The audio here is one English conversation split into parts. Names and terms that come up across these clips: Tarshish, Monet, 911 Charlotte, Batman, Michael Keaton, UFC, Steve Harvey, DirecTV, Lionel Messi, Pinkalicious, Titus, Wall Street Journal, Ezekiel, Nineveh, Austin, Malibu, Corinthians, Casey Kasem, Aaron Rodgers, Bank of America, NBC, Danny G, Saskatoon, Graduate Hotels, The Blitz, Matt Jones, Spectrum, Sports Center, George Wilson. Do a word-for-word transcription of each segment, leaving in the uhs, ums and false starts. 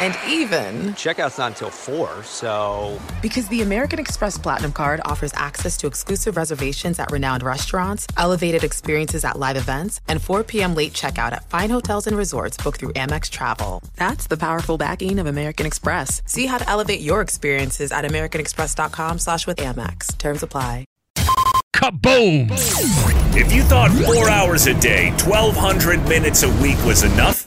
And even, "Checkout's not until four, so..." Because the American Express Platinum Card offers access to exclusive reservations at renowned restaurants, elevated experiences at live events, and four p.m. late checkout at fine hotels and resorts booked through Amex Travel. That's the powerful backing of American Express. See how to elevate your experiences at american express dot com slash with amex. Terms apply. Kaboom! If you thought four hours a day, twelve hundred minutes a week was enough,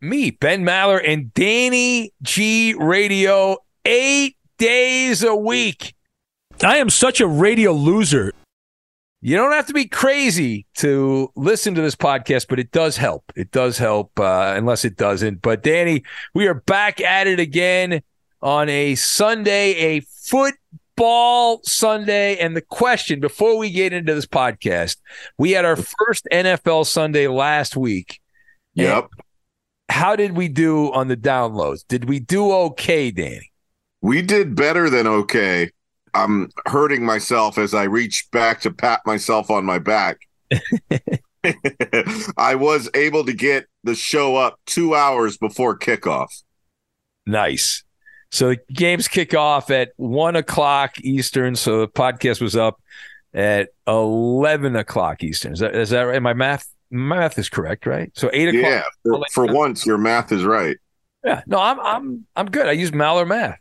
Me, Ben Maller, and Danny G Radio, eight days a week. I am such a radio loser. You don't have to be crazy to listen to this podcast, but it does help. It does help, uh, unless it doesn't. But, Danny, we are back at it again on a Sunday, a foot. Ball Sunday. And the question, before we get into this podcast, we had our first N F L Sunday last week. Yep. How did we do on the downloads? Did we do okay, Danny? We did better than okay. I'm hurting myself as I reach back to pat myself on my back. I was able to get the show up two hours before kickoff. Nice. So the games kick off at one o'clock Eastern, so the podcast was up at eleven o'clock Eastern. Is that, is that right? My math my math is correct, right? So eight o'clock. Yeah, for, for once, your math is right. Yeah, no, I'm I'm I'm good. I use Maller math.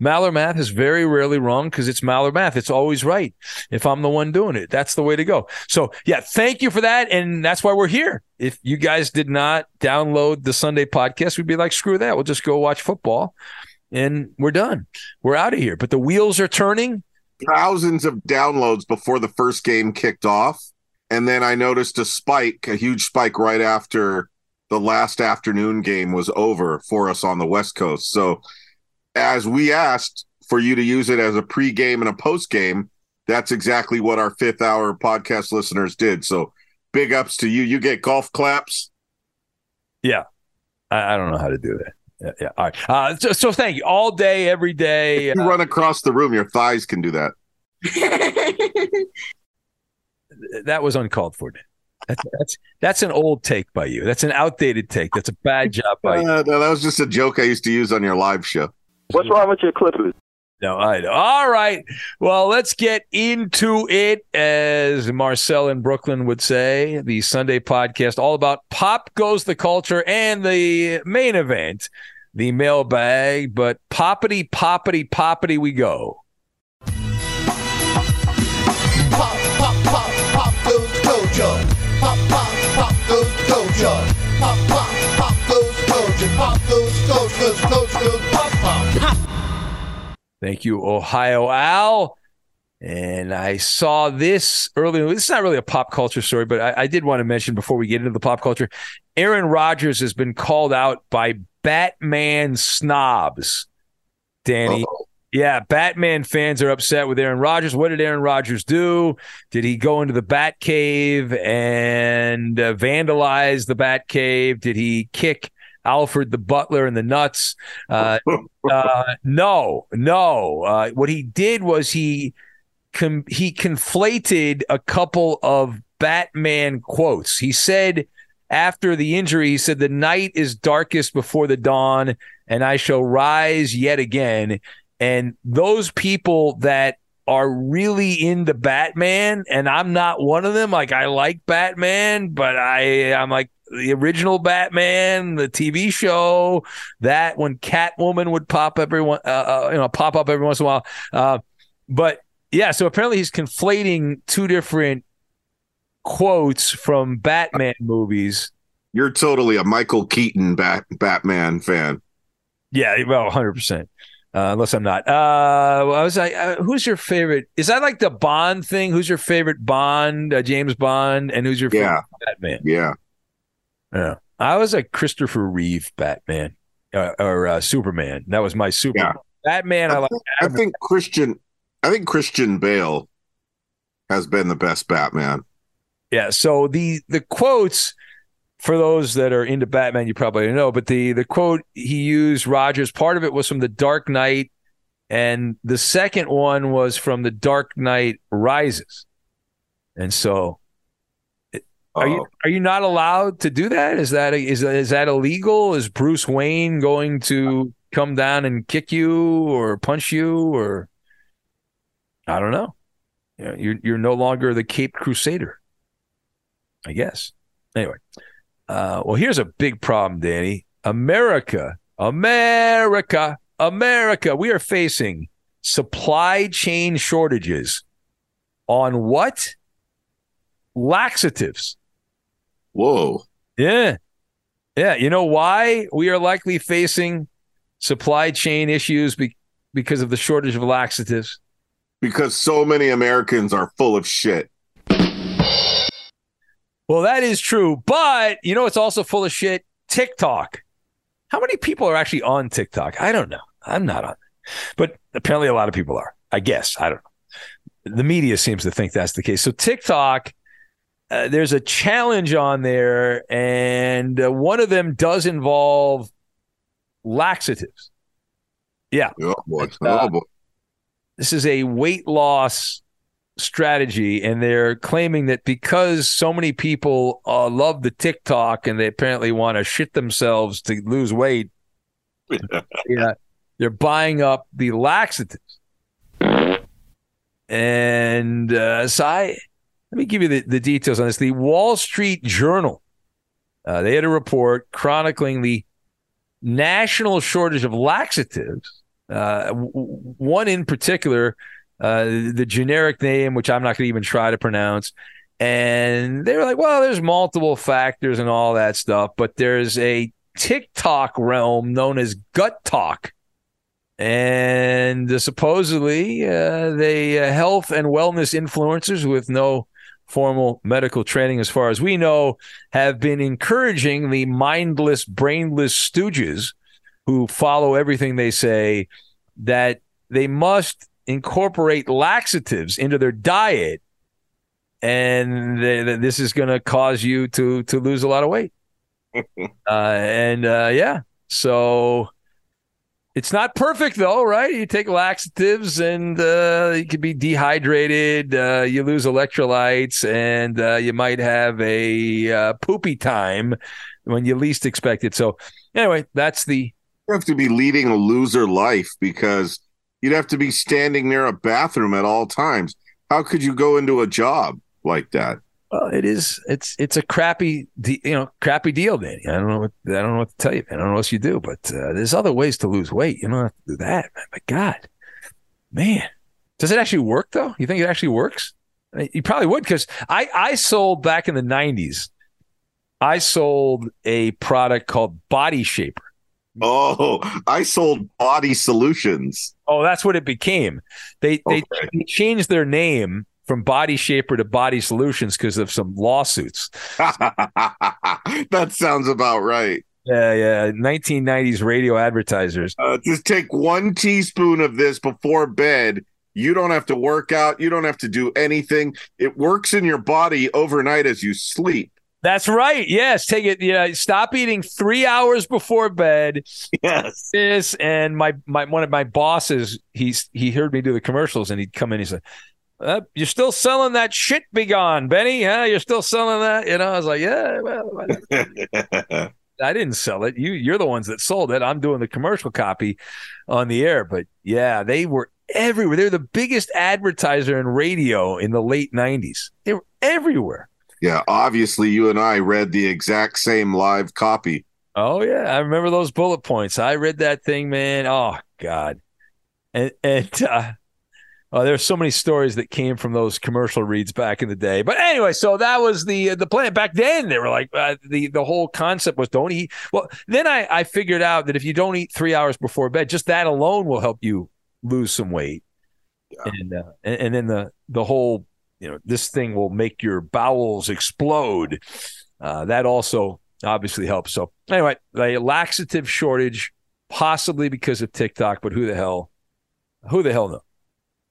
Maller math is very rarely wrong because it's Maller math. It's always right if I'm the one doing it. That's the way to go. So, yeah, thank you for that, and that's why we're here. If you guys did not download the Sunday podcast, we'd be like, screw that. We'll just go watch football. And we're done. We're out of here. But the wheels are turning. Thousands of downloads before the first game kicked off. And then I noticed a spike, a huge spike right after the last afternoon game was over for us on the West Coast. So as we asked for you to use it as a pregame and a postgame, that's exactly what our fifth hour podcast listeners did. So big ups to you. You get golf claps. Yeah. I, I don't know how to do that. Yeah, yeah. All right. Uh, so, so thank you. All day, every day. If you uh, run across the room, your thighs can do that. That was uncalled for. That's, that's that's an old take by you. That's an outdated take. That's a bad job by you. Uh, no, that was just a joke I used to use on your live show. What's wrong with your Clippers? No, I know. All right. Well, let's get into it, as Marcel in Brooklyn would say. The Sunday podcast, all about pop goes the culture and the main event, the mailbag. But poppity, poppity, poppity we go. Pop, pop, pop goes Doja. Pop, pop, pop goes Doja. Pop, pop, pop goes Doja. Pop goes Doja, Doja goes pop, pop, pop. Thank you, Ohio Al. And I saw this earlier. This is not really a pop culture story, but I, I did want to mention before we get into the pop culture, Aaron Rodgers has been called out by Batman snobs, Danny. Uh-oh. Yeah, Batman fans are upset with Aaron Rodgers. What did Aaron Rodgers do? Did he go into the Bat Cave and uh, vandalize the Bat Cave? Did he kick Alfred the Butler in the nuts? Uh, uh, no, no. Uh, what he did was he com- he conflated a couple of Batman quotes. He said after the injury, he said, "The night is darkest before the dawn, and I shall rise yet again." And those people that are really into Batman, and I'm not one of them, like I like Batman, but I, I'm like the original Batman, the T V show, that when Catwoman would pop everyone, uh, uh, you know, pop up every once in a while. Uh, but yeah, so apparently he's conflating two different quotes from Batman movies. You're totally a Michael Keaton Bat- Batman fan. Yeah, well, one hundred percent. Uh, unless I'm not. Uh, well, I was like, uh, who's your favorite? Is that like the Bond thing? Who's your favorite Bond, uh, James Bond? And who's your favorite yeah. Batman? Yeah. Yeah. I was a Christopher Reeve Batman uh, or uh, Superman. That was my Superman. Yeah. Batman, I, I like. Think, I think Christian, I think Christian Bale has been the best Batman. Yeah. So the, the quotes. For those that are into Batman, you probably know, but the the quote he used, Rodgers, part of it was from The Dark Knight, and the second one was from The Dark Knight Rises. And so, it, are you are you not allowed to do that? Is that is is that illegal? Is Bruce Wayne going to come down and kick you or punch you or I don't know? You know, you're you're no longer the Caped Crusader, I guess. Anyway. Uh, well, here's a big problem, Danny. America, America, America. We are facing supply chain shortages on what? Laxatives. Whoa. Yeah. Yeah. You know why we are likely facing supply chain issues be- because of the shortage of laxatives? Because so many Americans are full of shit. Well, that is true, but you know it's also full of shit? TikTok. How many people are actually on TikTok? I don't know. I'm not on it. But apparently a lot of people are, I guess. I don't know. The media seems to think that's the case. So TikTok, uh, there's a challenge on there, and uh, one of them does involve laxatives. Yeah. Oh, boy. Uh, oh, boy. This is a weight loss strategy, and they're claiming that because so many people uh, love the TikTok and they apparently want to shit themselves to lose weight, yeah, they're buying up the laxatives. And uh, so I, let me give you the, the details on this. The Wall Street Journal, uh, they had a report chronicling the national shortage of laxatives. Uh, w- one in particular, Uh, the generic name, which I'm not going to even try to pronounce. And they were like, well, there's multiple factors and all that stuff, but there's a TikTok realm known as gut talk. And uh, supposedly uh, they uh, health and wellness influencers with no formal medical training, as far as we know, have been encouraging the mindless, brainless stooges who follow everything they say that they must incorporate laxatives into their diet, and th- th- this is going to cause you to to lose a lot of weight. uh, and uh, yeah, so it's not perfect though, right? You take laxatives, and uh, you could be dehydrated. Uh, you lose electrolytes, and uh, you might have a uh, poopy time when you least expect it. So anyway, that's the you have to be leading a loser life because you'd have to be standing near a bathroom at all times. How could you go into a job like that? Well, it is. It's it's a crappy, de- you know, crappy deal, Danny. I don't know. What, I don't know what to tell you, man. I don't know what else you do, but uh, there's other ways to lose weight. You don't have to do that, man. But God, man, does it actually work though? You think it actually works? You probably would, because I, I sold back in the nineties, I sold a product called Body Shaper. Oh, I sold Body Solutions. Oh, that's what it became. They okay. they changed their name from Body Shaper to Body Solutions because of some lawsuits. That sounds about right. Yeah, yeah. nineteen nineties radio advertisers. Uh, just take one teaspoon of this before bed. You don't have to work out. You don't have to do anything. It works in your body overnight as you sleep. That's right. Yes. Take it. Yeah. Stop eating three hours before bed. Yes. This and my, my one of my bosses, he's he heard me do the commercials, and he'd come in. He said, uh, "You're still selling that shit, be gone, Benny? Huh? You're still selling that?" You know. I was like, "Yeah, well, I didn't sell it. You you're the ones that sold it. I'm doing the commercial copy on the air." But yeah, they were everywhere. They were the biggest advertiser in radio in the late nineties. They were everywhere. Yeah, obviously, you and I read the exact same live copy. Oh, yeah. I remember those bullet points. I read that thing, man. Oh, God. And, and uh, oh, there are so many stories that came from those commercial reads back in the day. But anyway, so that was the the plan. Back then, they were like, uh, the, the whole concept was don't eat. Well, then I, I figured out that if you don't eat three hours before bed, just that alone will help you lose some weight. Yeah. And, uh, and and then the the whole... You know, this thing will make your bowels explode. Uh, that also obviously helps. So anyway, the laxative shortage, possibly because of TikTok, but who the hell, who the hell knows?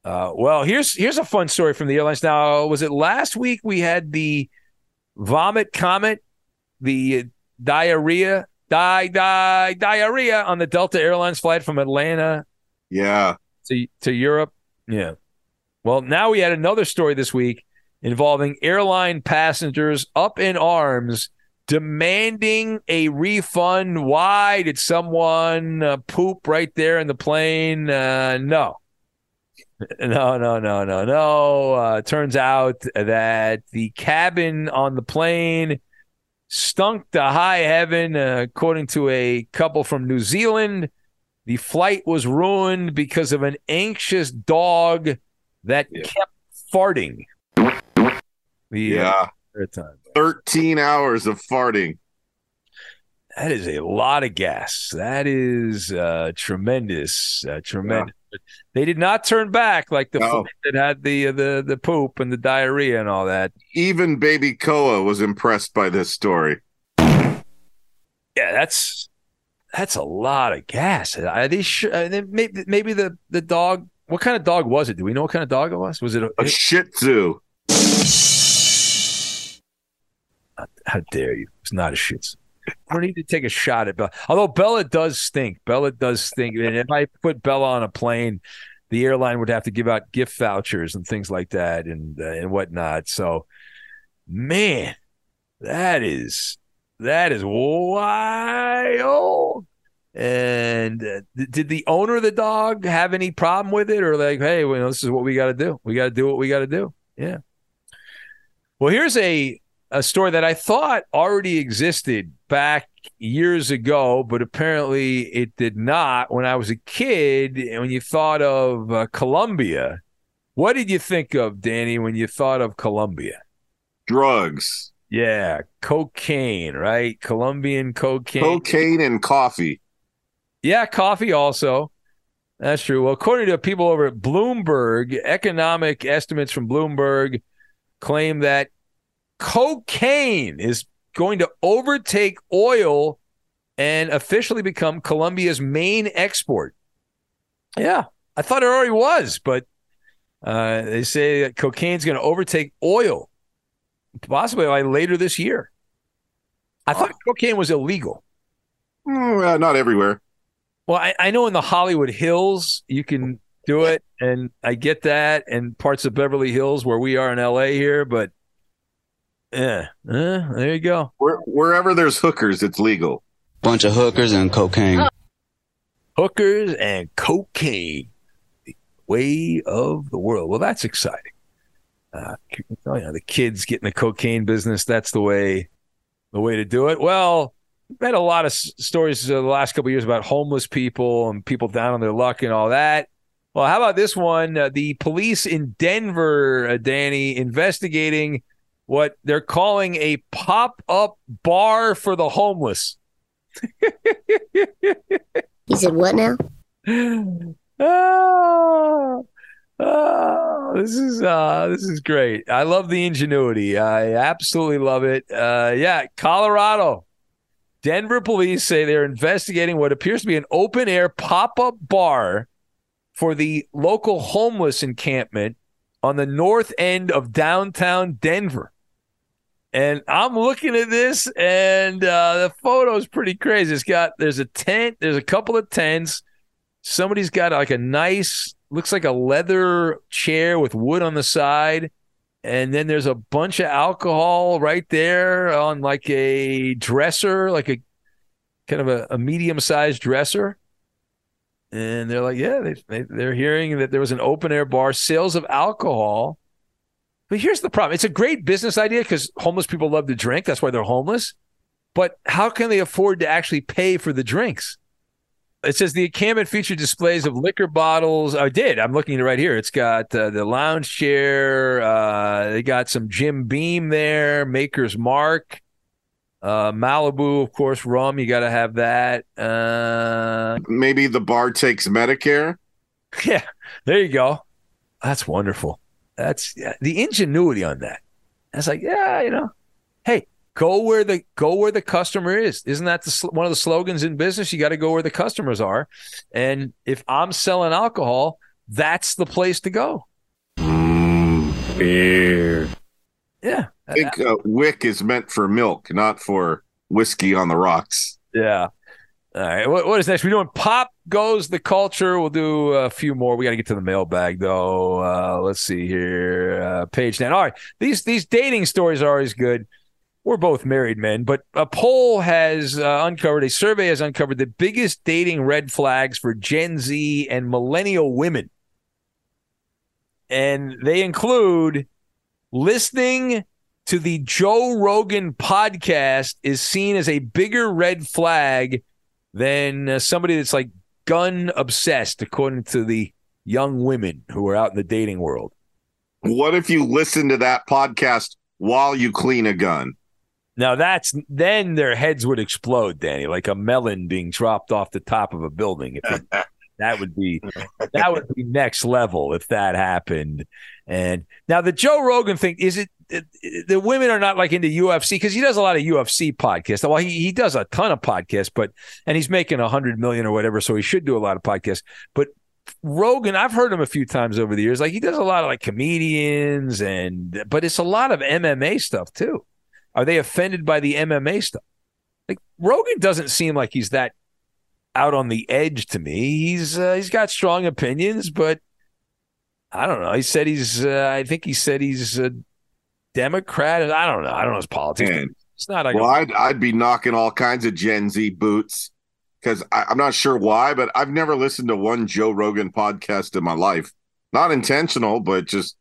Uh, well, here's here's a fun story from the airlines. Now, was it last week we had the vomit comet, the diarrhea, di di diarrhea on the Delta Airlines flight from Atlanta, yeah, to to Europe, yeah. Well, now we had another story this week involving airline passengers up in arms demanding a refund. Why did someone uh, poop right there in the plane? Uh, no. No, no, no, no, no. Uh, turns out that the cabin on the plane stunk to high heaven, uh, according to a couple from New Zealand. The flight was ruined because of an anxious dog that yeah. kept farting. The, yeah. Uh, time. thirteen hours of farting. That is a lot of gas. That is uh, tremendous. Uh, tremendous. Yeah. They did not turn back like the no. that had the, the, the poop and the diarrhea and all that. Even baby Koa was impressed by this story. Yeah, that's that's a lot of gas. Are they sure? Maybe, maybe the, the dog... What kind of dog was it? Do we know what kind of dog it was? Was it a, a Shih Tzu? How dare you? It's not a Shih Tzu. I don't need to take a shot at Bella. Although Bella does stink. Bella does stink. And if I put Bella on a plane, the airline would have to give out gift vouchers and things like that and uh, and whatnot. So, man, that is that is wild. And uh, th- did the owner of the dog have any problem with it, or like, hey, well, you know, this is what we got to do. We got to do what we got to do. Yeah. Well, here's a, a story that I thought already existed back years ago, but apparently it did not. When I was a kid, when you thought of uh, Colombia, what did you think of, Danny, when you thought of Colombia? Drugs. Yeah. Cocaine, right? Colombian cocaine. Cocaine and coffee. Yeah, coffee also. That's true. Well, according to people over at Bloomberg, economic estimates from Bloomberg claim that cocaine is going to overtake oil and officially become Colombia's main export. Yeah, I thought it already was, but uh, they say that cocaine is going to overtake oil, possibly by later this year. I thought cocaine was illegal. Mm, uh, not everywhere. Well, I, I know in the Hollywood Hills, you can do it, and I get that, and parts of Beverly Hills where we are in L A here, but yeah, eh, eh, there you go. Where, wherever there's hookers, it's legal. Bunch of hookers and cocaine. Hookers and cocaine. The way of the world. Well, that's exciting. Uh, you know, the kids get in the cocaine business, that's the way, the way to do it. Well... I've had a lot of stories the last couple of years about homeless people and people down on their luck and all that. Well, how about this one? Uh, the police in Denver, uh, Danny, investigating what they're calling a pop-up bar for the homeless. You said what now? Oh, oh, this is uh, this is great. I love the ingenuity. I absolutely love it. Uh, yeah, Colorado. Denver police say they're investigating what appears to be an open-air pop-up bar for the local homeless encampment on the north end of downtown Denver. And I'm looking at this, and uh, the photo's pretty crazy. It's got, there's a tent, there's a couple of tents. Somebody's got like a nice, looks like a leather chair with wood on the side. And then there's a bunch of alcohol right there on like a dresser, like a kind of a, a medium-sized dresser. And they're like, yeah, they, they, they're hearing that there was an open-air bar, sales of alcohol. But here's the problem. It's a great business idea because homeless people love to drink. That's why they're homeless. But how can they afford to actually pay for the drinks? It says the encampment featured displays of liquor bottles. I did. I'm looking at it right here. It's got uh, the lounge chair. Uh, they got some Jim Beam there, Maker's Mark. Uh, Malibu, of course, rum. You got to have that. Uh, Maybe the bar takes Medicare. Yeah, there you go. That's wonderful. That's yeah, the ingenuity on that. That's like, yeah, you know, hey, go where the go where the customer is. Isn't that the, one of the slogans in business? You got to go where the customers are. And if I'm selling alcohol, that's the place to go. Mm, beer. Yeah. I think uh, Wick is meant for milk, not for whiskey on the rocks. Yeah. All right. What, what is next? We're doing Pop Goes the Culture. We'll do a few more. We got to get to the mailbag, though. Uh, let's see here. Uh, page nine. All right. These, these dating stories are always good. We're both married men, but a poll has uh, uncovered, a survey has uncovered the biggest dating red flags for Gen Z and millennial women. And they include... listening to the Joe Rogan podcast is seen as a bigger red flag than uh, somebody that's like gun obsessed, according to the young women who are out in the dating world. What if you listen to that podcast while you clean a gun? Now that's, then their heads would explode, Danny, like a melon being dropped off the top of a building. If it, That would be that would be next level if that happened. And now the Joe Rogan thing, is it, it the women are not like into U F C because he does a lot of U F C podcasts. Well, he, he does a ton of podcasts, but and he's making a hundred million or whatever, so he should do a lot of podcasts. But Rogan, I've heard him a few times over the years. Like he does a lot of like comedians and but it's a lot of M M A stuff too. Are they offended by the M M A stuff? Like Rogan doesn't seem like he's that out on the edge to me. He's uh, he's got strong opinions, but I don't know. He said he's uh, I think he said he's a Democrat. I don't know. I don't know his politics. Man. It's not. Like well, a- I'd I'd be knocking all kinds of Gen Z boots because I'm not sure why, but I've never listened to one Joe Rogan podcast in my life. Not intentional, but just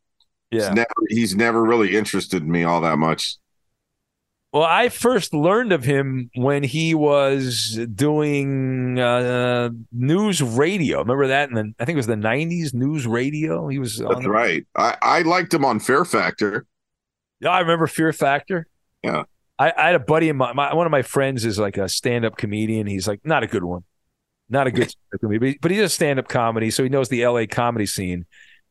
yeah. He's never, he's never really interested in me all that much. Well, I first learned of him when he was doing uh, news radio. Remember that? And then I think it was the nineties news radio. He was That's on the- right. I, I liked him on Fear Factor. Yeah, I remember Fear Factor. Yeah. I, I had a buddy of mine. My, one of my friends is like a stand-up comedian. He's like, not a good one. Not a good comedian, but he does stand-up comedy. So he knows the L A comedy scene.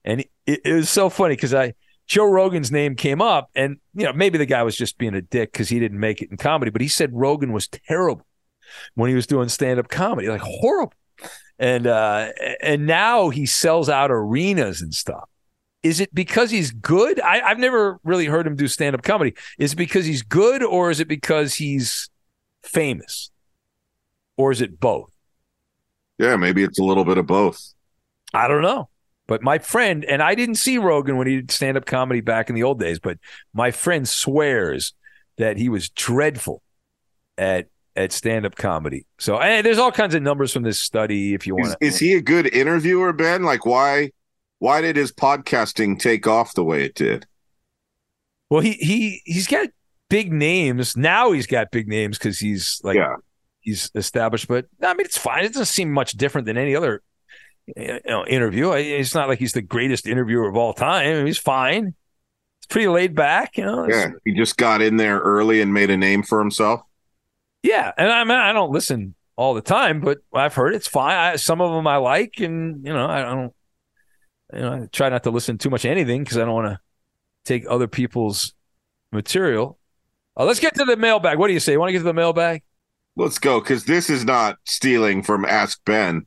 And it, it was so funny because I, Joe Rogan's name came up, and you know maybe the guy was just being a dick because he didn't make it in comedy, but he said Rogan was terrible when he was doing stand-up comedy, like horrible. And uh, and now he sells out arenas and stuff. Is it because he's good? I, I've never really heard him do stand-up comedy. Is it because he's good, or is it because he's famous, or is it both? Yeah, maybe it's a little bit of both. I don't know. But my friend, and I didn't see Rogan when he did stand-up comedy back in the old days, but my friend swears that he was dreadful at at stand-up comedy. So and there's all kinds of numbers from this study if you want to. Is, is he a good interviewer, Ben? Like, why why did his podcasting take off the way it did? Well, he, he, he's got big names. Now he's got big names because he's like yeah. he's established. But, I mean, it's fine. It doesn't seem much different than any other you know, interview. It's not like he's the greatest interviewer of all time. He's fine. He's pretty laid back. You know, yeah, he just got in there early and made a name for himself. Yeah, and I mean, I don't listen all the time, but I've heard it's fine. I, some of them I like, and you know, I don't. You know, I try not to listen too much to anything because I don't want to take other people's material. Uh, let's get to the mailbag. What do you say? You want to get to the mailbag? Let's go, because this is not stealing from Ask Ben.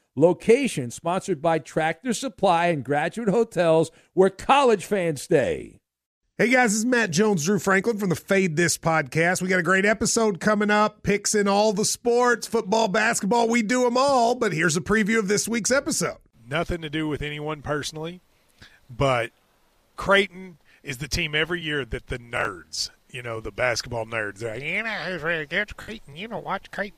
location, sponsored by Tractor Supply and Graduate Hotels, where college fans stay. Hey, guys, this is Matt Jones, Drew Franklin from the Fade This podcast. We got a great episode coming up, picks in all the sports, football, basketball, we do them all, but here's a preview of this week's episode. Nothing to do with anyone personally, but Creighton is the team every year that the nerds, you know, the basketball nerds, they're like, you know, who's really good? Creighton, you know, watch Creighton.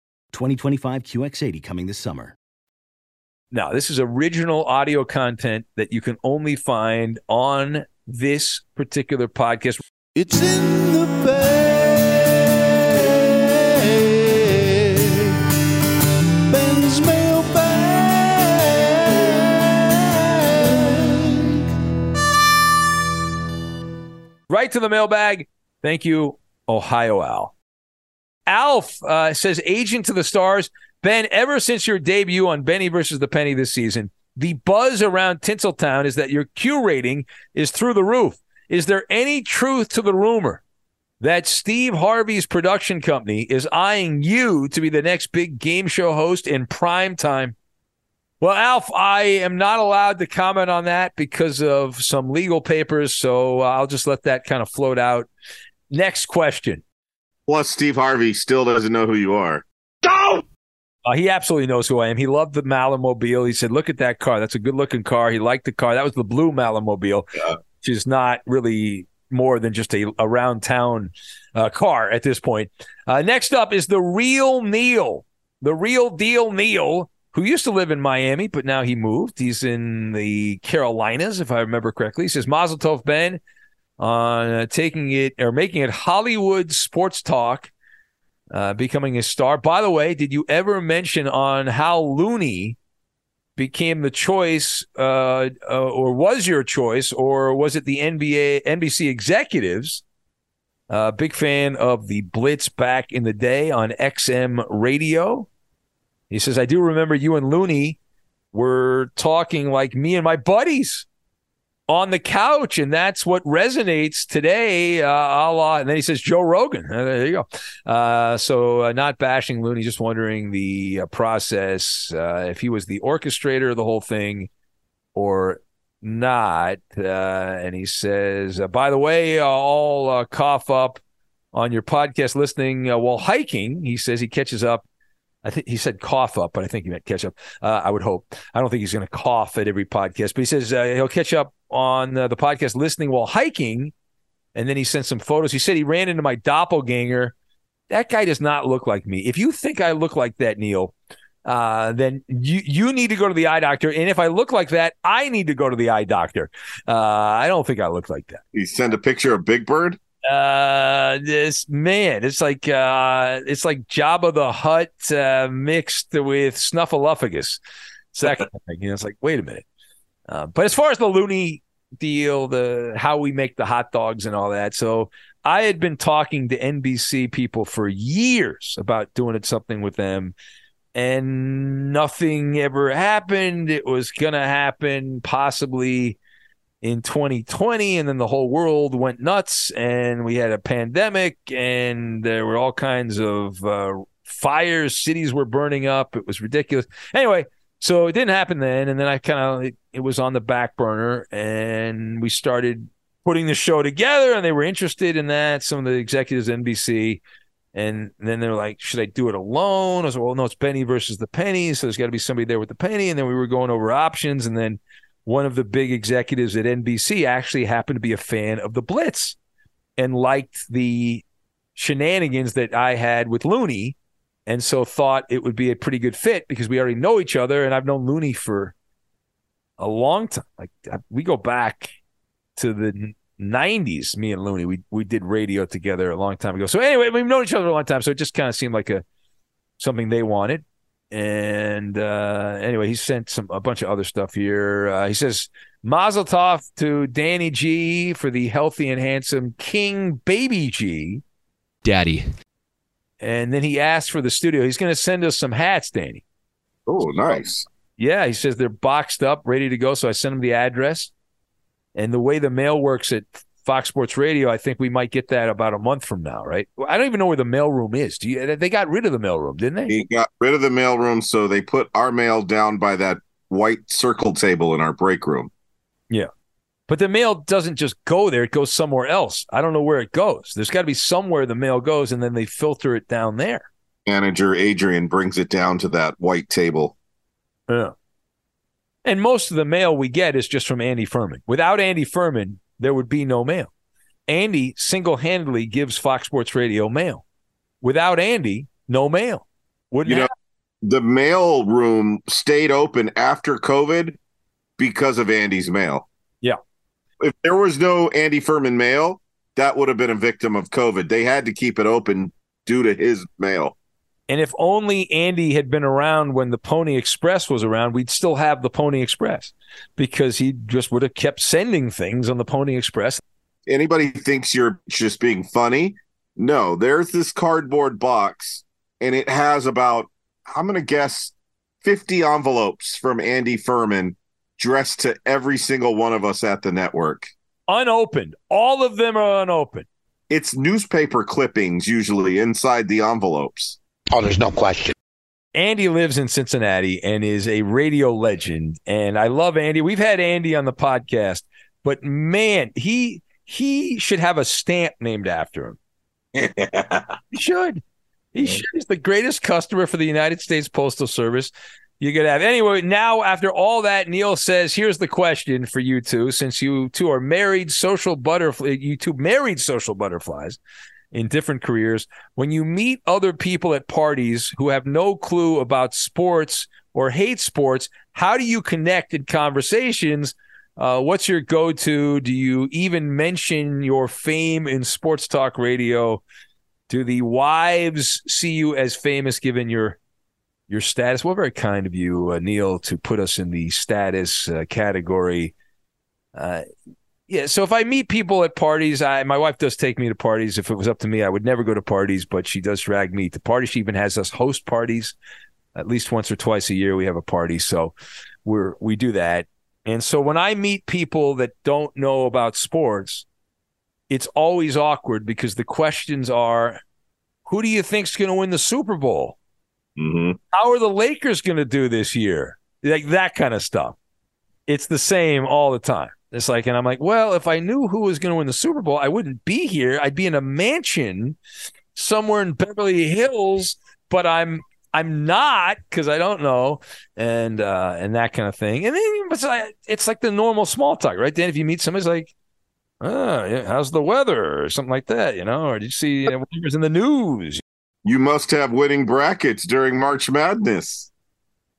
twenty twenty-five Q X eighty coming this summer. Now, this is original audio content that you can only find on this particular podcast. It's in the bag. Ben's mailbag. Right to the mailbag. Thank you, Ohio Al. Alf uh, says, agent to the stars, Ben, ever since your debut on Benny versus the Penny this season, the buzz around Tinseltown is that your Q rating is through the roof. Is there any truth to the rumor that Steve Harvey's production company is eyeing you to be the next big game show host in prime time? Well, Alf, I am not allowed to comment on that because of some legal papers, so I'll just let that kind of float out. Next question. Plus, Steve Harvey still doesn't know who you are. Go! Uh, he absolutely knows who I am. He loved the Malamobile. He said, look at that car. That's a good-looking car. He liked the car. That was the blue Malamobile, yeah. Which is not really more than just a, a round-town uh, car at this point. Uh, next up is the real Neil, the real deal Neil, who used to live in Miami, but now he moved. He's in the Carolinas, if I remember correctly. He says, Mazel Tov, Ben. On uh, taking it or making it Hollywood sports talk, uh, becoming a star. By the way, did you ever mention on how Looney became the choice, uh, uh, or was your choice, or was it the N B A N B C executives Uh, big fan of The Blitz back in the day on X M radio. He says, I do remember you and Looney were talking like me and my buddies on the couch, and that's what resonates today, uh, a la, and then he says, Joe Rogan. Uh, there you go. Uh, so uh, not bashing Looney, just wondering the uh, process, uh, if he was the orchestrator of the whole thing or not. Uh, and he says, uh, by the way, uh, I'll uh, cough up on your podcast listening uh, while hiking. He says he catches up. I think he said cough up, but I think he meant catch up. Uh, I would hope. I don't think he's going to cough at every podcast, but he says uh, he'll catch up on uh, the podcast listening while hiking. And then he sent some photos. He said he ran into my doppelganger. That guy does not look like me. If you think I look like that, Neil, uh, then you, you need to go to the eye doctor. And if I look like that, I need to go to the eye doctor. Uh, I don't think I look like that. He sent a picture of Big Bird? Uh, this man, it's like uh, it's like Jabba the Hutt uh, mixed with Snuffleupagus. It's that kind of thing. You know, it's like, wait a minute. Uh, but as far as the Looney deal, the how we make the hot dogs and all that, so I had been talking to N B C people for years about doing it, something with them, and nothing ever happened. It was going to happen possibly in twenty twenty, and then the whole world went nuts, and we had a pandemic, and there were all kinds of uh, fires. Cities were burning up. It was ridiculous. Anyway, so it didn't happen then, and then I kind of it, it was on the back burner, and we started putting the show together, and they were interested in that, some of the executives at N B C, and then they were like, should I do it alone? I was like, well, no, it's Benny versus the Penny, so there's got to be somebody there with the penny, and then we were going over options, and then one of the big executives at N B C actually happened to be a fan of The Blitz and liked the shenanigans that I had with Looney, and so thought it would be a pretty good fit because we already know each other, and I've known Looney for a long time. Like we go back to the nineties, me and Looney. We we did radio together a long time ago. So anyway, we've known each other a long time, so it just kind of seemed like a something they wanted. And uh, anyway, he sent some a bunch of other stuff here. Uh, he says, Mazel Tov to Danny G for the healthy and handsome King Baby G. Daddy. And then he asked for the studio. He's going to send us some hats, Danny. Oh, nice. Yeah, he says they're boxed up, ready to go. So I sent him the address. And the way the mail works at Fox Sports Radio, I think we might get that about a month from now, right? I don't even know where the mailroom is. Do you, they got rid of the mailroom, didn't they? They got rid of the mailroom, so they put our mail down by that white circle table in our break room. Yeah. But the mail doesn't just go there. It goes somewhere else. I don't know where it goes. There's got to be somewhere the mail goes, and then they filter it down there. Manager Adrian brings it down to that white table. Yeah. And most of the mail we get is just from Andy Furman. Without Andy Furman, there would be no mail. Andy single-handedly gives Fox Sports Radio mail. Without Andy, no mail. Wouldn't you know, the mail room stayed open after COVID because of Andy's mail. Yeah. If there was no Andy Furman mail, that would have been a victim of COVID. They had to keep it open due to his mail. And if only Andy had been around when the Pony Express was around, we'd still have the Pony Express because he just would have kept sending things on the Pony Express. Anybody thinks you're just being funny? No, there's this cardboard box, and it has about, I'm going to guess, fifty envelopes from Andy Furman dressed to every single one of us at the network. Unopened. All of them are unopened. It's newspaper clippings usually inside the envelopes. Oh, there's no question. Andy lives in Cincinnati and is a radio legend, and I love Andy. We've had Andy on the podcast, but man, he he should have a stamp named after him. He should. He should. He's the greatest customer for the United States Postal Service you could have. Anyway, now after all that, Neil says, here's the question for you two, since you two are married social butterflies, you two married social butterflies, in different careers, when you meet other people at parties who have no clue about sports or hate sports, how do you connect in conversations? Uh, what's your go-to? Do you even mention your fame in sports talk radio? Do the wives see you as famous given your your status? Well, very kind of you, uh, Neil, to put us in the status uh, category. Uh Yeah, so if I meet people at parties, I my wife does take me to parties. If it was up to me, I would never go to parties, but she does drag me to parties. She even has us host parties at least once or twice a year. We have a party, so we're we do that. And so when I meet people that don't know about sports, it's always awkward because the questions are, who do you think's going to win the Super Bowl? Mm-hmm. How are the Lakers going to do this year? Like that kind of stuff. It's the same all the time. It's like, and I'm like, well, if I knew who was going to win the Super Bowl, I wouldn't be here. I'd be in a mansion somewhere in Beverly Hills, but I'm I'm not because I don't know, and uh, and that kind of thing. And then it's like, it's like the normal small talk, right? Then if you meet somebody's like, oh, yeah, how's the weather or something like that, you know? Or did you see uh, whatever's in the news? You must have winning brackets during March Madness.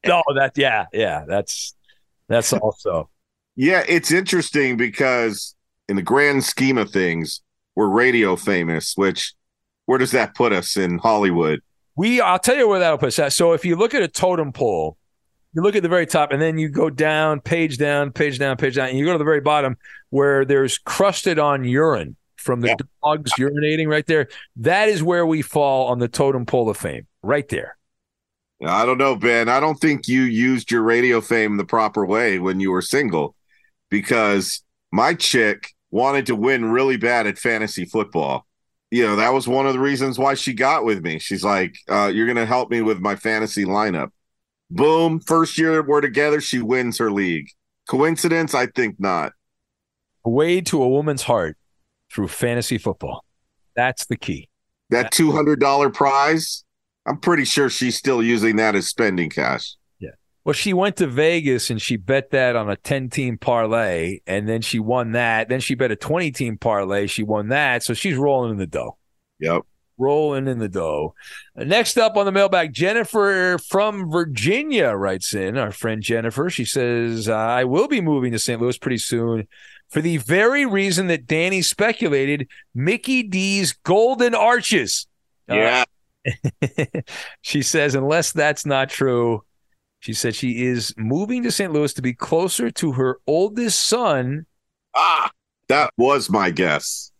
No, oh, that yeah, yeah, that's that's also. Yeah, it's interesting because in the grand scheme of things, we're radio famous, which where does that put us in Hollywood? We, I'll tell you where that'll put us. So if you look at a totem pole, you look at the very top and then you go down, page down, page down, page down, and you go to the very bottom where there's crusted on urine from the yeah. dogs urinating right there. That is where we fall on the totem pole of fame, right there. I don't know, Ben. I don't think you used your radio fame the proper way when you were single. Because my chick wanted to win really bad at fantasy football. You know, that was one of the reasons why she got with me. She's like, uh, you're going to help me with my fantasy lineup. Boom. First year we're together, she wins her league. Coincidence? I think not. A way to a woman's heart through fantasy football. That's the key. That two hundred dollars prize, I'm pretty sure she's still using that as spending cash. Well, she went to Vegas and she bet that on a ten-team parlay, and then she won that. Then she bet a twenty-team parlay. She won that. So she's rolling in the dough. Yep. Rolling in the dough. Next up on the mailbag, Jennifer from Virginia writes in, our friend Jennifer. She says, I will be moving to Saint Louis pretty soon for the very reason that Danny speculated, Mickey D's Golden Arches. Yeah. Uh, she says, unless that's not true. She said she is moving to Saint Louis to be closer to her oldest son. Ah, that was my guess.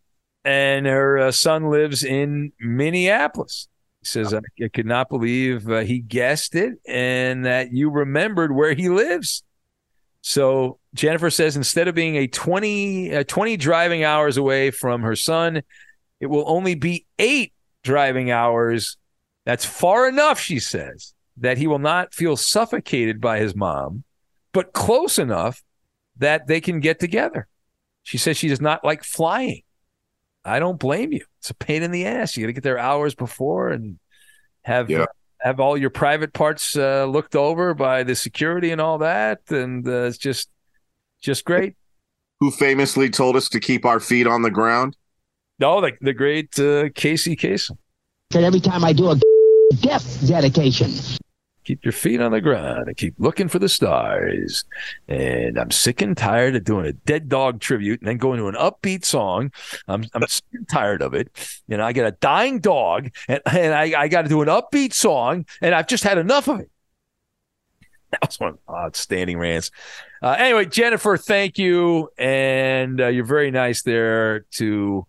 And her uh, son lives in Minneapolis. He says, I, I could not believe uh, he guessed it and that you remembered where he lives. So Jennifer says instead of being a twenty, uh, twenty driving hours away from her son, it will only be eight driving hours. That's far enough, she says, that he will not feel suffocated by his mom, but close enough that they can get together. She says she does not like flying. I don't blame you. It's a pain in the ass. You got to get there hours before and have yeah. uh, have all your private parts uh, looked over by the security and all that, and uh, it's just just great. Who famously told us to keep our feet on the ground? No, the, the great uh, Casey Kasem. And every time I do a death dedication. Keep your feet on the ground and keep looking for the stars. And I'm sick and tired of doing a dead dog tribute and then going to an upbeat song. I'm I'm sick and tired of it. You know, I got a dying dog and, and I, I got to do an upbeat song and I've just had enough of it. That was one outstanding rants. Uh, anyway, Jennifer, thank you. And uh, you're very nice there to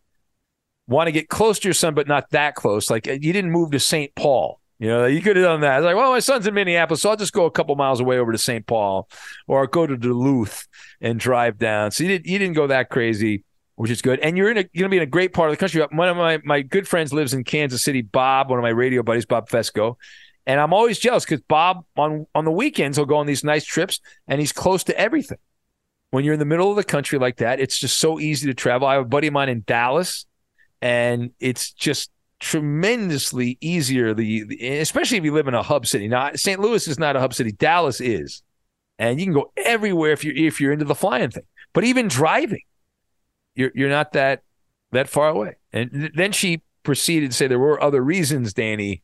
want to get close to your son, but not that close. Like you didn't move to Saint Paul. You know, you could have done that. It's like, well, my son's in Minneapolis, so I'll just go a couple miles away over to Saint Paul or go to Duluth and drive down. So you didn't you didn't go that crazy, which is good. And you're in a, you're going to be in a great part of the country. One of my, my good friends lives in Kansas City, Bob, one of my radio buddies, Bob Fesco. And I'm always jealous because Bob, on, on the weekends, will go on these nice trips, and he's close to everything. When you're in the middle of the country like that, it's just so easy to travel. I have a buddy of mine in Dallas, and it's just tremendously easier, the, the especially if you live in a hub city. Now, Saint Louis is not a hub city. Dallas is. And you can go everywhere if you're, if you're into the flying thing. But even driving, you're you're not that that far away. And th- then she proceeded to say there were other reasons, Danny,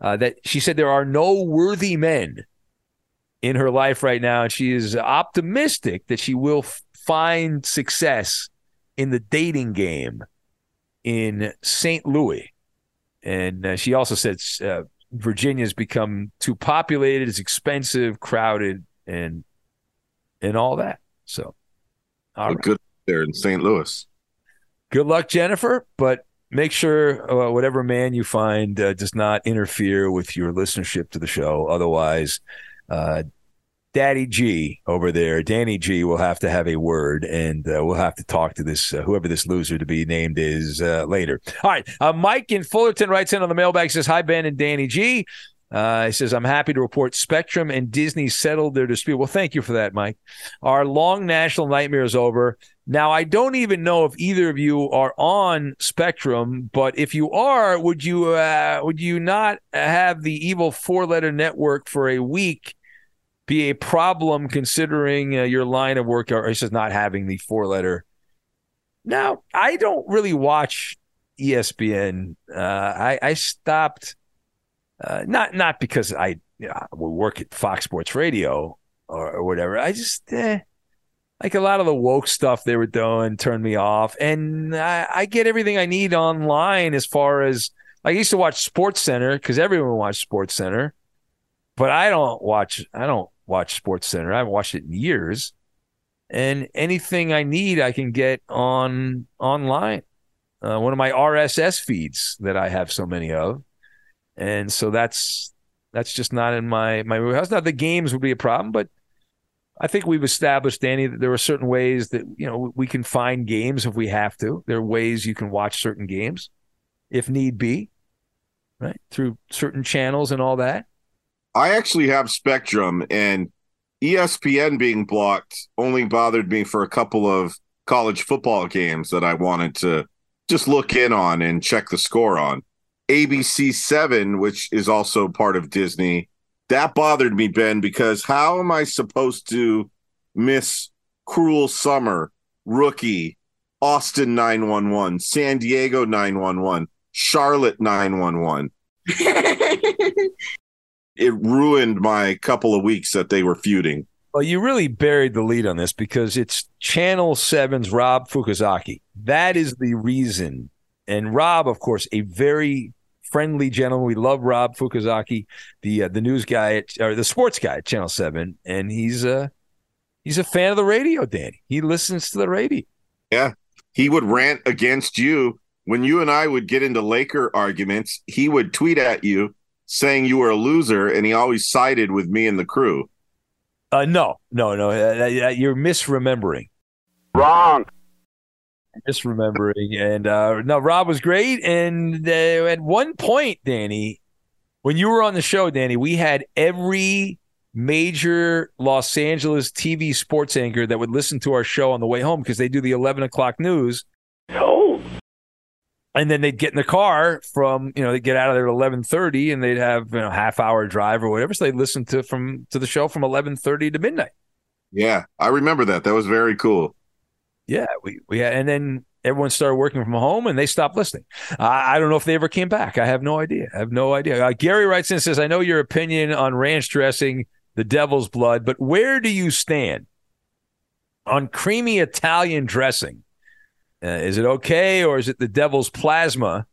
uh, that she said there are no worthy men in her life right now. And she is optimistic that she will f- find success in the dating game in Saint Louis. And uh, she also said uh, Virginia's become too populated, it's expensive, crowded, and and all that. So, all right. Good there in Saint Louis. Good luck, Jennifer, but make sure uh, whatever man you find uh, does not interfere with your listenership to the show. Otherwise, uh, Daddy G over there, Danny G, will have to have a word, and uh, we'll have to talk to this, uh, whoever this loser to be named is uh, later. All right. Uh, Mike in Fullerton writes in on the mailbag, says, hi, Ben and Danny G. Uh, he says, I'm happy to report Spectrum and Disney settled their dispute. Well, thank you for that, Mike. Our long national nightmare is over. Now, I don't even know if either of you are on Spectrum, but if you are, would you uh, would you not have the evil four-letter network for a week be a problem considering uh, your line of work? Or he says not having the four-letter. Now, I don't really watch E S P N. Uh, I, I stopped... Uh, not not because I you know, would work at Fox Sports Radio or, or whatever. I just, eh, like a lot of the woke stuff they were doing turned me off. And I, I get everything I need online as far as, like, I used to watch Sports Center because everyone watched Sports Center. But I don't watch, I don't watch Sports Center. I haven't watched it in years. And anything I need, I can get on online. Uh, one of my R S S feeds that I have so many of. And so that's that's just not in my my house. Now, the games would be a problem, but I think we've established, Danny, that there are certain ways that, you know, we can find games if we have to. There are ways you can watch certain games if need be, right, through certain channels and all that. I actually have Spectrum, and E S P N being blocked only bothered me for a couple of college football games that I wanted to just look in on and check the score on. A B C seven, which is also part of Disney, that bothered me, Ben, because how am I supposed to miss Cruel Summer, Rookie, Austin nine one one, San Diego nine one one, Charlotte nine one one? It ruined my couple of weeks that they were feuding. Well, you really buried the lead on this because it's Channel seven's Rob Fukuzaki. That is the reason. And Rob, of course, a very friendly gentleman. We love Rob Fukuzaki, the uh, the news guy at, or the sports guy at Channel seven, and he's a uh, he's a fan of the radio, Danny. He listens to the radio. Yeah, he would rant against you when you and I would get into Laker arguments. He would tweet at you saying you were a loser, and he always sided with me and the crew. Uh, no, no, no, uh, you're misremembering. Wrong. Just remembering, and uh, no, Rob was great. And uh, at one point, Danny, when you were on the show, Danny, we had every major Los Angeles T V sports anchor that would listen to our show on the way home because they do the eleven o'clock news. Oh, and then they'd get in the car from you know they'd get out of there at eleven thirty, and they'd have you know half hour drive or whatever, so they'd listen to from to the show from eleven thirty to midnight. Yeah, I remember that. That was very cool. Yeah, we, we had, and then everyone started working from home, and they stopped listening. I, I don't know if they ever came back. I have no idea. I have no idea. Uh, Gary writes in and says, I know your opinion on ranch dressing, the devil's blood, but where do you stand on creamy Italian dressing? Uh, is it okay, or is it the devil's plasma?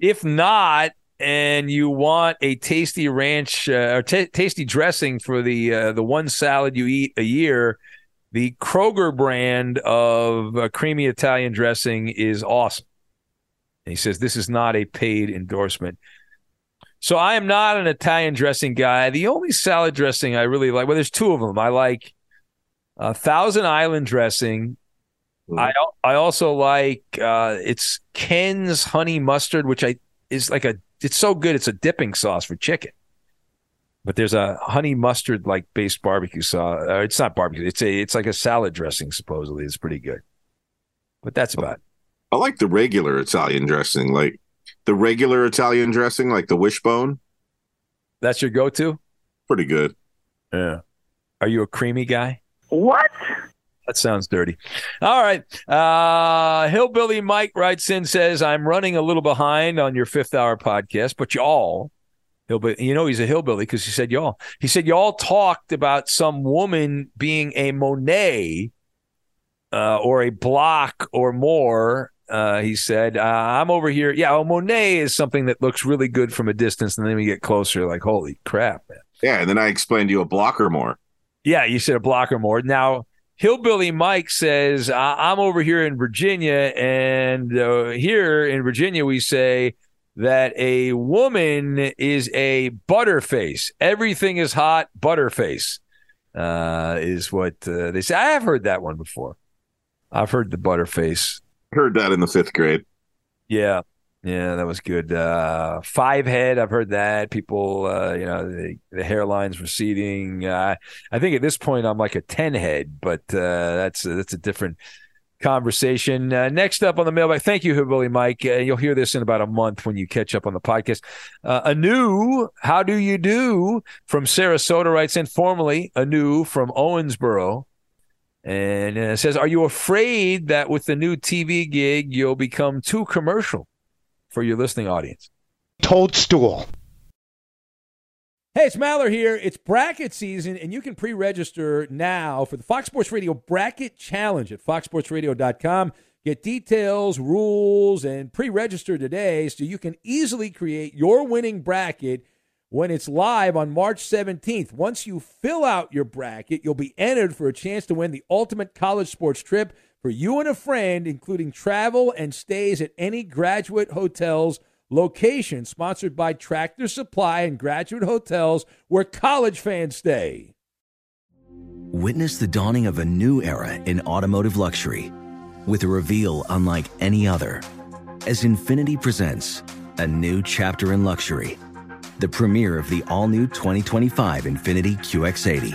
If not, and you want a tasty ranch uh, or t- tasty dressing for the uh, the one salad you eat a year, the Kroger brand of uh, creamy Italian dressing is awesome. And he says, this is not a paid endorsement. So I am not an Italian dressing guy. The only salad dressing I really like, well, there's two of them. I like uh, Thousand Island dressing. Mm-hmm. I I also like, uh, it's Ken's honey mustard, which I is like a, it's so good. It's a dipping sauce for chicken. But there's a honey mustard like based barbecue sauce. Uh, it's not barbecue. It's a it's like a salad dressing. Supposedly, it's pretty good. But that's about it. I like the regular Italian dressing, like the regular Italian dressing, like the wishbone. That's your go-to. Pretty good. Yeah. Are you a creamy guy? What? That sounds dirty. All right. Uh, Hillbilly Mike writes in, says, I'm running a little behind on your fifth hour podcast, but y'all. Hillbilly, you know he's a hillbilly because he said y'all. He said y'all talked about some woman being a Monet uh, or a Block or more. Uh, he said, uh, I'm over here. Yeah, well, Monet is something that looks really good from a distance, and then we get closer, like, holy crap, man. Yeah, and then I explained to you a Block or more. Yeah, you said a Block or more. Now, Hillbilly Mike says, I- I'm over here in Virginia, and uh, here in Virginia we say that a woman is a butterface. Everything is hot, butterface uh, is what uh, they say. I have heard that one before. I've heard the butterface. Heard that in the fifth grade. Yeah. Yeah, that was good. Uh, five head, I've heard that. People, uh, you know, the, the hairline's receding. Uh, I think at this point I'm like a ten head, but uh, that's, a, that's a different conversation. Uh, next up on the mailbag, thank you, Hillbilly Mike. Uh, you'll hear this in about a month when you catch up on the podcast. Uh, Anu, how do you do? From Sarasota writes in, formerly Anu from Owensboro. And it uh, says, are you afraid that with the new T V gig, you'll become too commercial for your listening audience? Toadstool. Hey, it's Maller here. It's bracket season, and you can pre-register now for the Fox Sports Radio Bracket Challenge at fox sports radio dot com. Get details, rules, and pre-register today so you can easily create your winning bracket when it's live on March seventeenth. Once you fill out your bracket, you'll be entered for a chance to win the ultimate college sports trip for you and a friend, including travel and stays at any Graduate Hotels location, sponsored by Tractor Supply and Graduate Hotels, where college fans stay. Witness the dawning of a new era in automotive luxury with a reveal unlike any other, as Infiniti presents a new chapter in luxury, the premiere of the all-new twenty twenty-five Infiniti Q X eighty.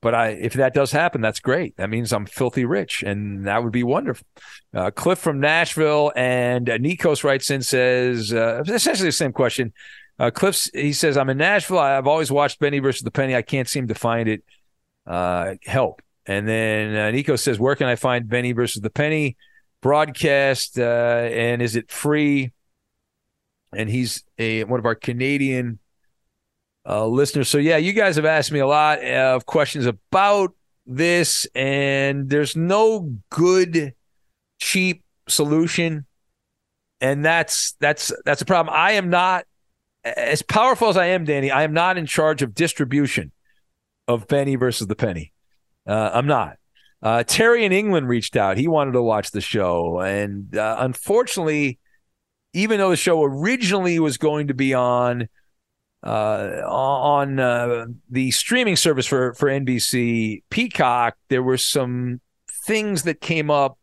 But I, if that does happen, that's great. That means I'm filthy rich, and that would be wonderful. Uh, Cliff from Nashville and uh, Nikos writes in, says uh, essentially the same question. Uh, Cliffs, he says, I'm in Nashville. I've always watched Benny versus the Penny. I can't seem to find it. Uh, help. And then uh, Nico says, where can I find Benny versus the Penny broadcast? Uh, and is it free? And he's a one of our Canadian uh, listeners. So, yeah, you guys have asked me a lot of questions about this, and there's no good, cheap solution. And that's that's that's a problem. I am not, as powerful as I am, Danny, I am not in charge of distribution of Benny versus the Penny. Uh, I'm not. Uh, Terry in England reached out. He wanted to watch the show. And uh, unfortunately, even though the show originally was going to be on uh, on uh, the streaming service for, for N B C Peacock, there were some things that came up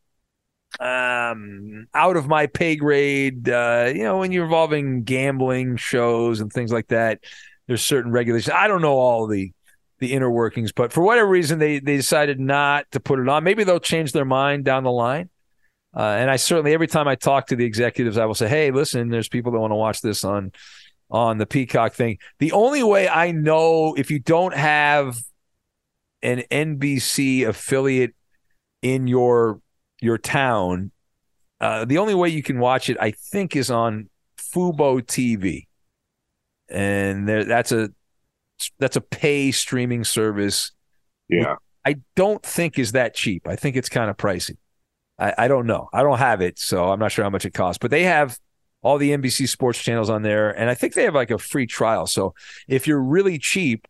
um, out of my pay grade. Uh, you know, when you're involving gambling shows and things like that, there's certain regulations. I don't know all the the inner workings, but for whatever reason, they they decided not to put it on. Maybe they'll change their mind down the line. Uh, and I certainly, every time I talk to the executives, I will say, hey, listen, there's people that want to watch this on, on the Peacock thing. The only way I know, if you don't have an N B C affiliate in your, your town, uh, the only way you can watch it, I think, is on Fubo T V. And there, that's a, that's a pay streaming service. Yeah. I don't think is that cheap. I think it's kind of pricey. I, I don't know. I don't have it, so I'm not sure how much it costs. But they have all the N B C sports channels on there, and I think they have like a free trial. So if you're really cheap,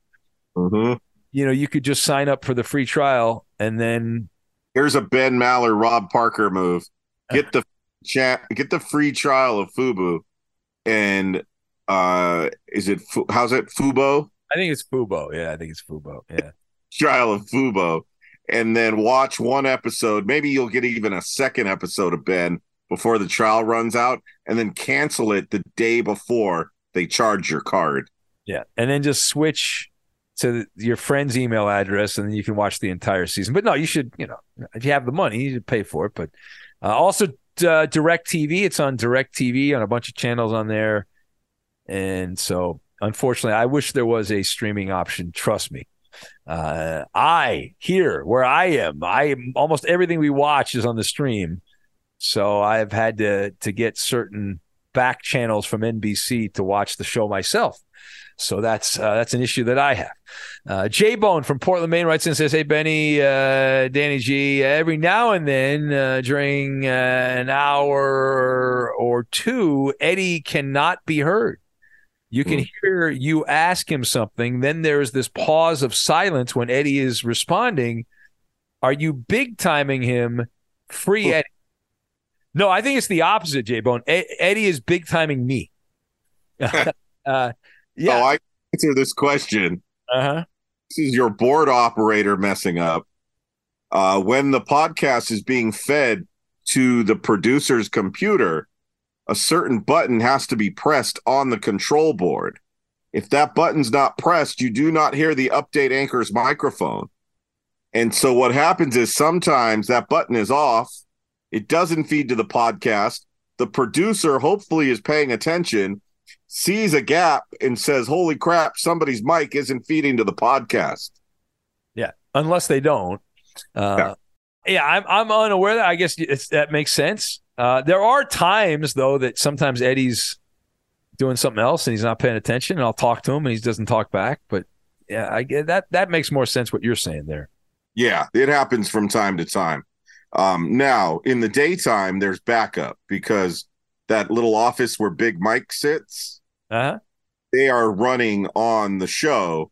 mm-hmm. you know, you could just sign up for the free trial, and then here's a Ben Maller, Rob Parker move. Get the chat. Get the free trial of Fubo, and uh, is it how's it Fubo? I think it's Fubo. Yeah, I think it's Fubo. Yeah. Trial of Fubo. And then watch one episode. Maybe you'll get even a second episode of Ben before the trial runs out, and then cancel it the day before they charge your card. Yeah. And then just switch to your friend's email address, and then you can watch the entire season. But no, you should, you know, if you have the money, you should pay for it. But uh, also uh, DirecTV. It's on DirecTV on a bunch of channels on there. And so, unfortunately, I wish there was a streaming option. Trust me. Uh, I, here, where I am, I almost everything we watch is on the stream. So I've had to to get certain back channels from N B C to watch the show myself. So that's uh, that's an issue that I have. Uh, J-Bone from Portland, Maine writes in and says, hey, Benny, uh, Danny G, every now and then uh, during uh, an hour or two, Eddie cannot be heard. You can hear you ask him something. Then there's this pause of silence when Eddie is responding. Are you big-timing him? Free Eddie. No, I think it's the opposite, J-Bone. E- Eddie is big-timing me. uh, yeah. Oh, I answer this question. Uh-huh. This is your board operator messing up. Uh, when the podcast is being fed to the producer's computer, a certain button has to be pressed on the control board. If that button's not pressed, you do not hear the update anchor's microphone. And so what happens is sometimes that button is off. It doesn't feed to the podcast. The producer hopefully is paying attention, sees a gap, and says, holy crap, somebody's mic isn't feeding to the podcast. Yeah, unless they don't. Uh, yeah, yeah I'm, I'm unaware that. I guess it's, that makes sense. Uh, there are times, though, that sometimes Eddie's doing something else and he's not paying attention, and I'll talk to him and he doesn't talk back. But, yeah, I get that. That makes more sense what you're saying there. Yeah, it happens from time to time. Um, now, in the daytime, there's backup because that little office where Big Mike sits, uh-huh. they are running on the show,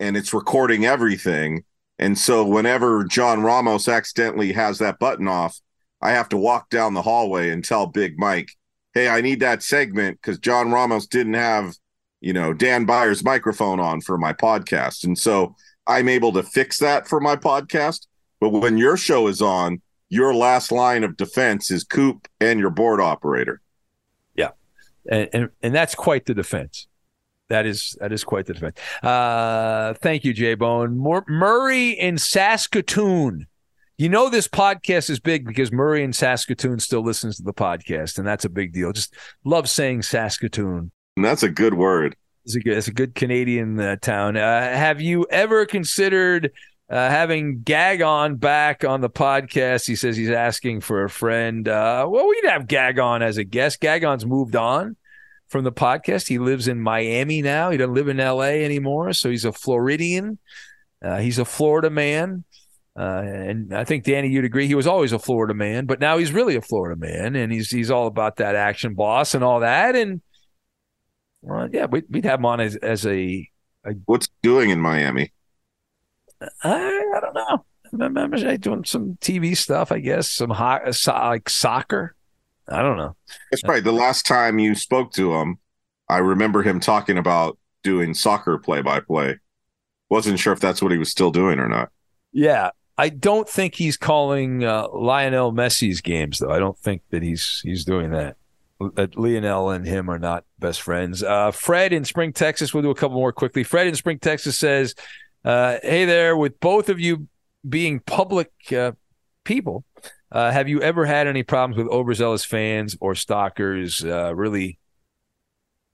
and it's recording everything. And so whenever John Ramos accidentally has that button off, I have to walk down the hallway and tell Big Mike, hey, I need that segment because John Ramos didn't have, you know, Dan Byer's microphone on for my podcast. And so I'm able to fix that for my podcast. But when your show is on, your last line of defense is Coop and your board operator. Yeah. And and, and that's quite the defense. That is that is quite the defense. Uh, thank you, J-Bone. Mur- Murray in Saskatoon. You know this podcast is big because Murray in Saskatoon still listens to the podcast, and that's a big deal. Just love saying Saskatoon. And that's a good word. It's a good, it's a good Canadian uh, town. Uh, have you ever considered Uh, having Gagon back on the podcast, he says he's asking for a friend. Uh, well, we'd have Gagon as a guest. Gagon's moved on from the podcast. He lives in Miami now. He doesn't live in L A anymore, so he's a Floridian. Uh, he's a Florida man, uh, and I think, Danny, you'd agree, he was always a Florida man, but now he's really a Florida man, and he's he's all about that action boss and all that. And, well, yeah, we'd, we'd have him on as, as a, a – What's he doing in Miami? I, I don't know. I remember doing some T V stuff, I guess, some hot, so, like soccer. I don't know. That's probably the last time you spoke to him. I remember him talking about doing soccer play-by-play. Wasn't sure if that's what he was still doing or not. Yeah. I don't think he's calling uh, Lionel Messi's games, though. I don't think that he's he's doing that. Lionel and him are not best friends. Uh, Fred in Spring, Texas. We'll do a couple more quickly. Fred in Spring, Texas says, Uh, hey there, with both of you being public uh, people, uh, have you ever had any problems with overzealous fans or stalkers? Uh, really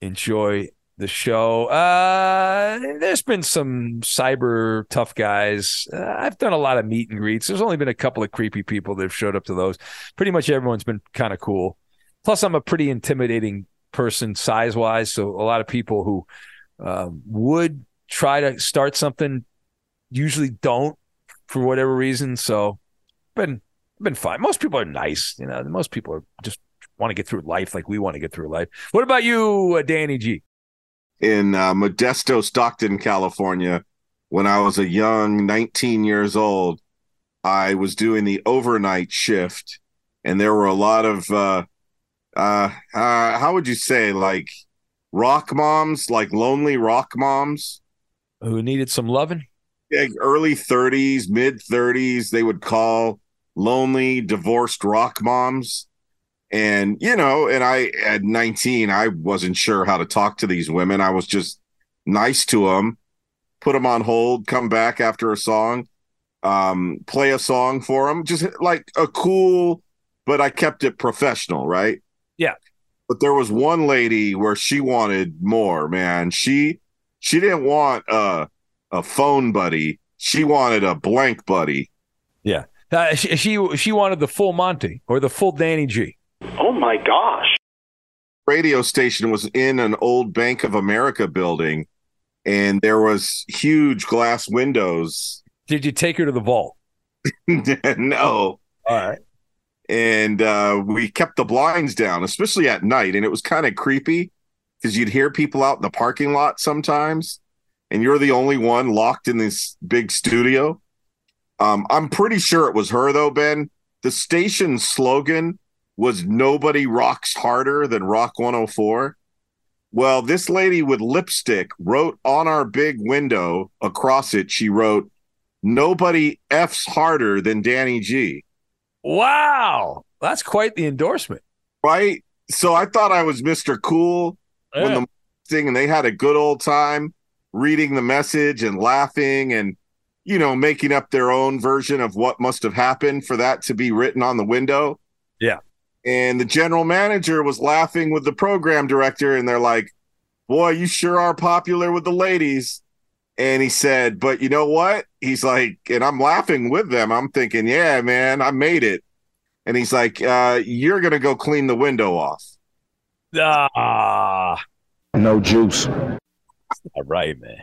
enjoy the show. Uh, there's been some cyber tough guys. Uh, I've done a lot of meet and greets. There's only been a couple of creepy people that have showed up to those. Pretty much everyone's been kind of cool. Plus, I'm a pretty intimidating person size-wise, so a lot of people who uh, would – try to start something usually don't for whatever reason. So been been fine. Most people are nice, you know. Most people are just want to get through life like we want to get through life. What about you, uh, Danny G? In uh, Modesto, Stockton, California, when I was a young nineteen years old, I was doing the overnight shift, and there were a lot of uh, uh, uh, how would you say, like rock moms, like lonely rock moms. Who needed some loving? Yeah, early thirties, mid thirties. They would call lonely, divorced rock moms, and you know, and I at nineteen, I wasn't sure how to talk to these women. I was just nice to them, put them on hold, come back after a song, um, play a song for them, just like a cool. But I kept it professional, right? Yeah. But there was one lady where she wanted more, man. She. She didn't want a, a phone buddy. She wanted a blank buddy. Yeah. Uh, she, she she wanted the full Monty or the full Danny G. Oh, my gosh. Radio station was in an old Bank of America building, and there was huge glass windows. Did you take her to the vault? No. All right. And uh, we kept the blinds down, especially at night, and it was kind of creepy. Because you'd hear people out in the parking lot sometimes, and you're the only one locked in this big studio. Um, I'm pretty sure it was her, though, Ben. The station's slogan was "Nobody rocks harder than Rock one oh four." Well, this lady with lipstick wrote on our big window, across it, she wrote, "Nobody F's harder than Danny G." Wow. That's quite the endorsement. Right? So I thought I was Mister Cool. Yeah. When the thing, and they had a good old time reading the message and laughing and, you know, making up their own version of what must have happened for that to be written on the window. Yeah. And the general manager was laughing with the program director, and they're like, "Boy, you sure are popular with the ladies." And he said, "But you know what?" He's like, and I'm laughing with them. I'm thinking, yeah, man, I made it. And he's like, uh, "You're going to go clean the window off." Ah, no juice. All right, man.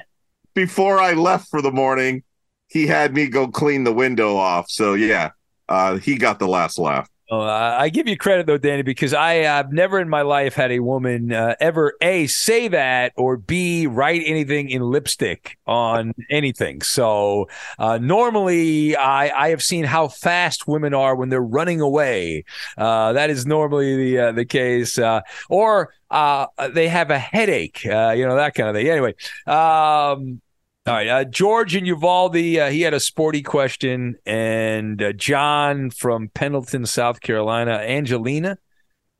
Before I left for the morning, he had me go clean the window off. So yeah, uh, he got the last laugh. Oh, I give you credit though, Danny, because I, I've never in my life had a woman uh, ever A, say that, or B, write anything in lipstick on anything. So uh, normally I, I have seen how fast women are when they're running away. Uh, that is normally the uh, the case. Uh, or uh, they have a headache, uh, you know, that kind of thing. Anyway, um, all right. Uh, George in Uvalde, uh, he had a sporty question. And uh, John from Pendleton, South Carolina, Angelina,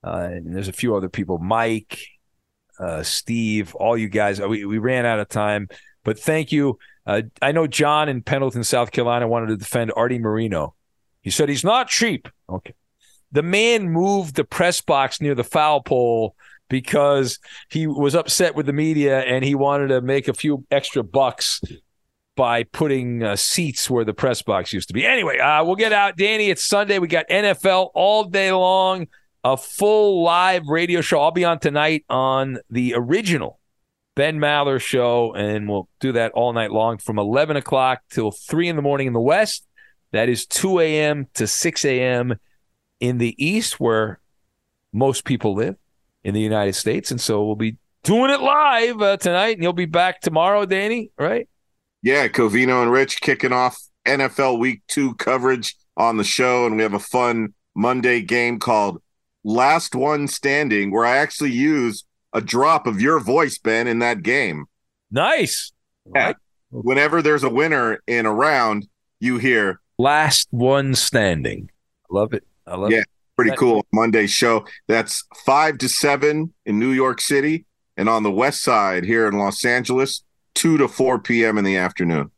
uh, and there's a few other people, Mike, uh, Steve, all you guys. We, we ran out of time, but thank you. Uh, I know John in Pendleton, South Carolina, wanted to defend Artie Moreno. He said he's not cheap. Okay. The man moved the press box near the foul pole because he was upset with the media and he wanted to make a few extra bucks by putting uh, seats where the press box used to be. Anyway, uh, we'll get out. Danny, it's Sunday. We got N F L all day long, a full live radio show. I'll be on tonight on the original Ben Maller Show, and we'll do that all night long from eleven o'clock till three in the morning in the West. That is two a.m. to six a.m. in the East, where most people live in the United States. And so we'll be doing it live uh, tonight, and you'll be back tomorrow, Danny, right? Yeah, Covino and Rich kicking off N F L Week two coverage on the show, and we have a fun Monday game called Last One Standing, where I actually use a drop of your voice, Ben, in that game. Nice. Yeah. Right. Whenever there's a winner in a round, you hear Last One Standing. I love it. I love yeah, it. Yeah, pretty cool. Monday show. That's five to seven in New York City, and on the west side here in Los Angeles, two to four p.m. in the afternoon.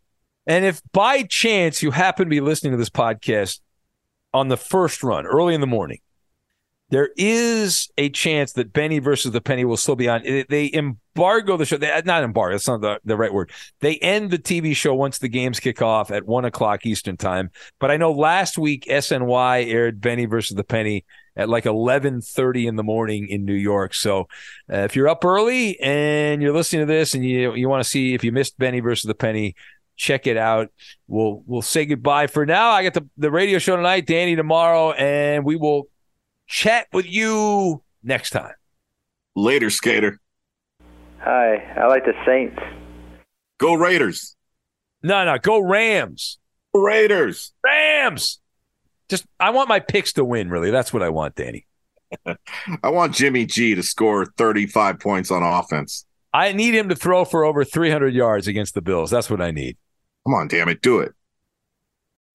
And if by chance you happen to be listening to this podcast on the first run, early in the morning, there is a chance that Benny versus the Penny will still be on. They embargo the show. They, not embargo. That's not the, the right word. They end the T V show once the games kick off at one o'clock Eastern time. But I know last week S N Y aired Benny versus the Penny at like eleven thirty in the morning in New York. So uh, if you're up early and you're listening to this and you you want to see if you missed Benny versus the Penny, check it out. We'll we'll say goodbye for now. I got the, the radio show tonight, Danny tomorrow, and we will chat with you next time. Later, Skater. Hi, I like the Saints. Go Raiders. No, no, go Rams. Raiders. Rams. Just, I want my picks to win, really. That's what I want, Danny. I want Jimmy G to score thirty-five points on offense. I need him to throw for over three hundred yards against the Bills. That's what I need. Come on, damn it. Do it.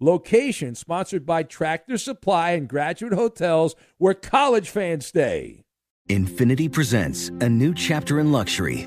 location, sponsored by Tractor Supply and Graduate Hotels, where college fans stay. Infiniti presents a new chapter in luxury,